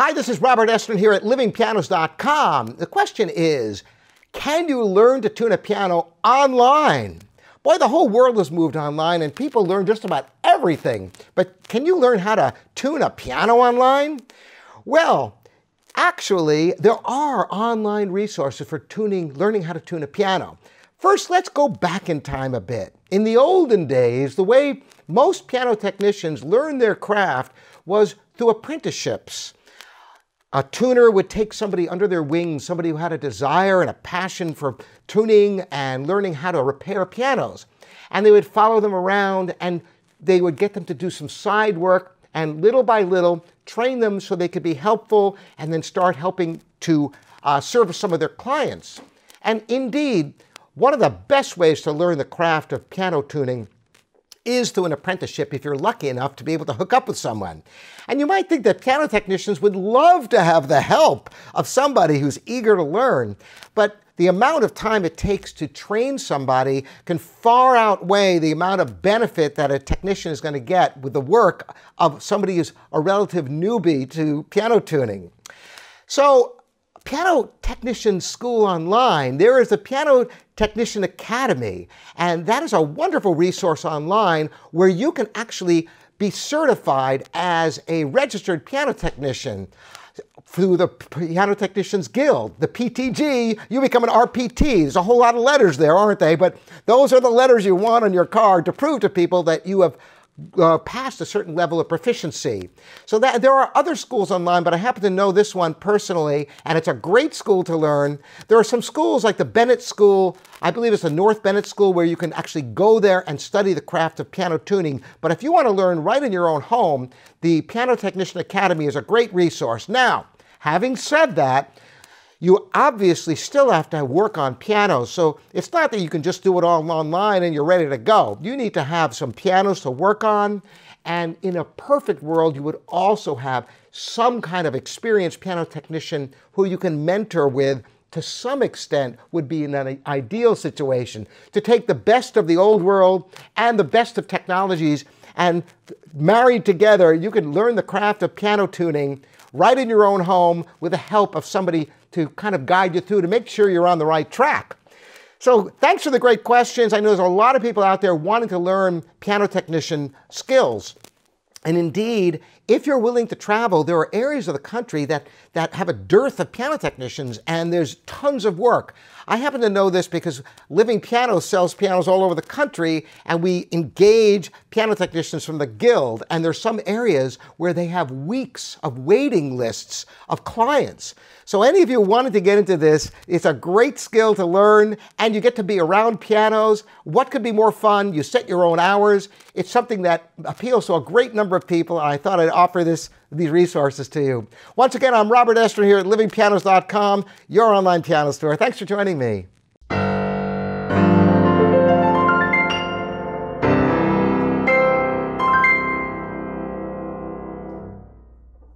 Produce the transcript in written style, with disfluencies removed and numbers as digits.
Hi, this is Robert Estrin here at livingpianos.com. The question is, can you learn to tune a piano online? Boy, the whole world has moved online and people learn just about everything. But can you learn how to tune a piano online? Well, actually, there are online resources for learning how to tune a piano. First, let's go back in time a bit. In the olden days, the way most piano technicians learned their craft was through apprenticeships. A tuner would take somebody under their wing, somebody who had a desire and a passion for tuning and learning how to repair pianos. And they would follow them around and they would get them to do some side work and little by little train them so they could be helpful and then start helping to service some of their clients. And indeed, one of the best ways to learn the craft of piano tuning is through an apprenticeship if you're lucky enough to be able to hook up with someone. And you might think that piano technicians would love to have the help of somebody who's eager to learn, but the amount of time it takes to train somebody can far outweigh the amount of benefit that a technician is going to get with the work of somebody who's a relative newbie to piano tuning. So, Piano Technician School Online, there is the Piano Technician Academy, and that is a wonderful resource online where you can actually be certified as a registered piano technician through the Piano Technicians Guild, the PTG. You become an RPT. There's a whole lot of letters there, aren't they? But those are the letters you want on your card to prove to people that you have past a certain level of proficiency. So that there are other schools online, but I happen to know this one personally, and it's a great school to learn. There are some schools like the Bennett School, I believe it's the North Bennett School, where you can actually go there and study the craft of piano tuning. But if you want to learn right in your own home, the Piano Technician Academy is a great resource. Now, having said that, you obviously still have to work on pianos, so it's not that you can just do it all online and you're ready to go. You need to have some pianos to work on, and in a perfect world, you would also have some kind of experienced piano technician who you can mentor with to some extent would be in an ideal situation to take the best of the old world and the best of technologies and married together, you can learn the craft of piano tuning right in your own home with the help of somebody to kind of guide you through to make sure you're on the right track. So thanks for the great questions. I know there's a lot of people out there wanting to learn piano technician skills. And indeed, if you're willing to travel, there are areas of the country that have a dearth of piano technicians and there's tons of work. I happen to know this because Living Pianos sells pianos all over the country and we engage piano technicians from the guild, and there's some areas where they have weeks of waiting lists of clients. So any of you wanted to get into this, it's a great skill to learn and you get to be around pianos. What could be more fun? You set your own hours. It's something that appeals to a great number of people, and I thought I'd offer these resources to you. Once again, I'm Robert Estrin here at livingpianos.com, your online piano store. Thanks for joining me.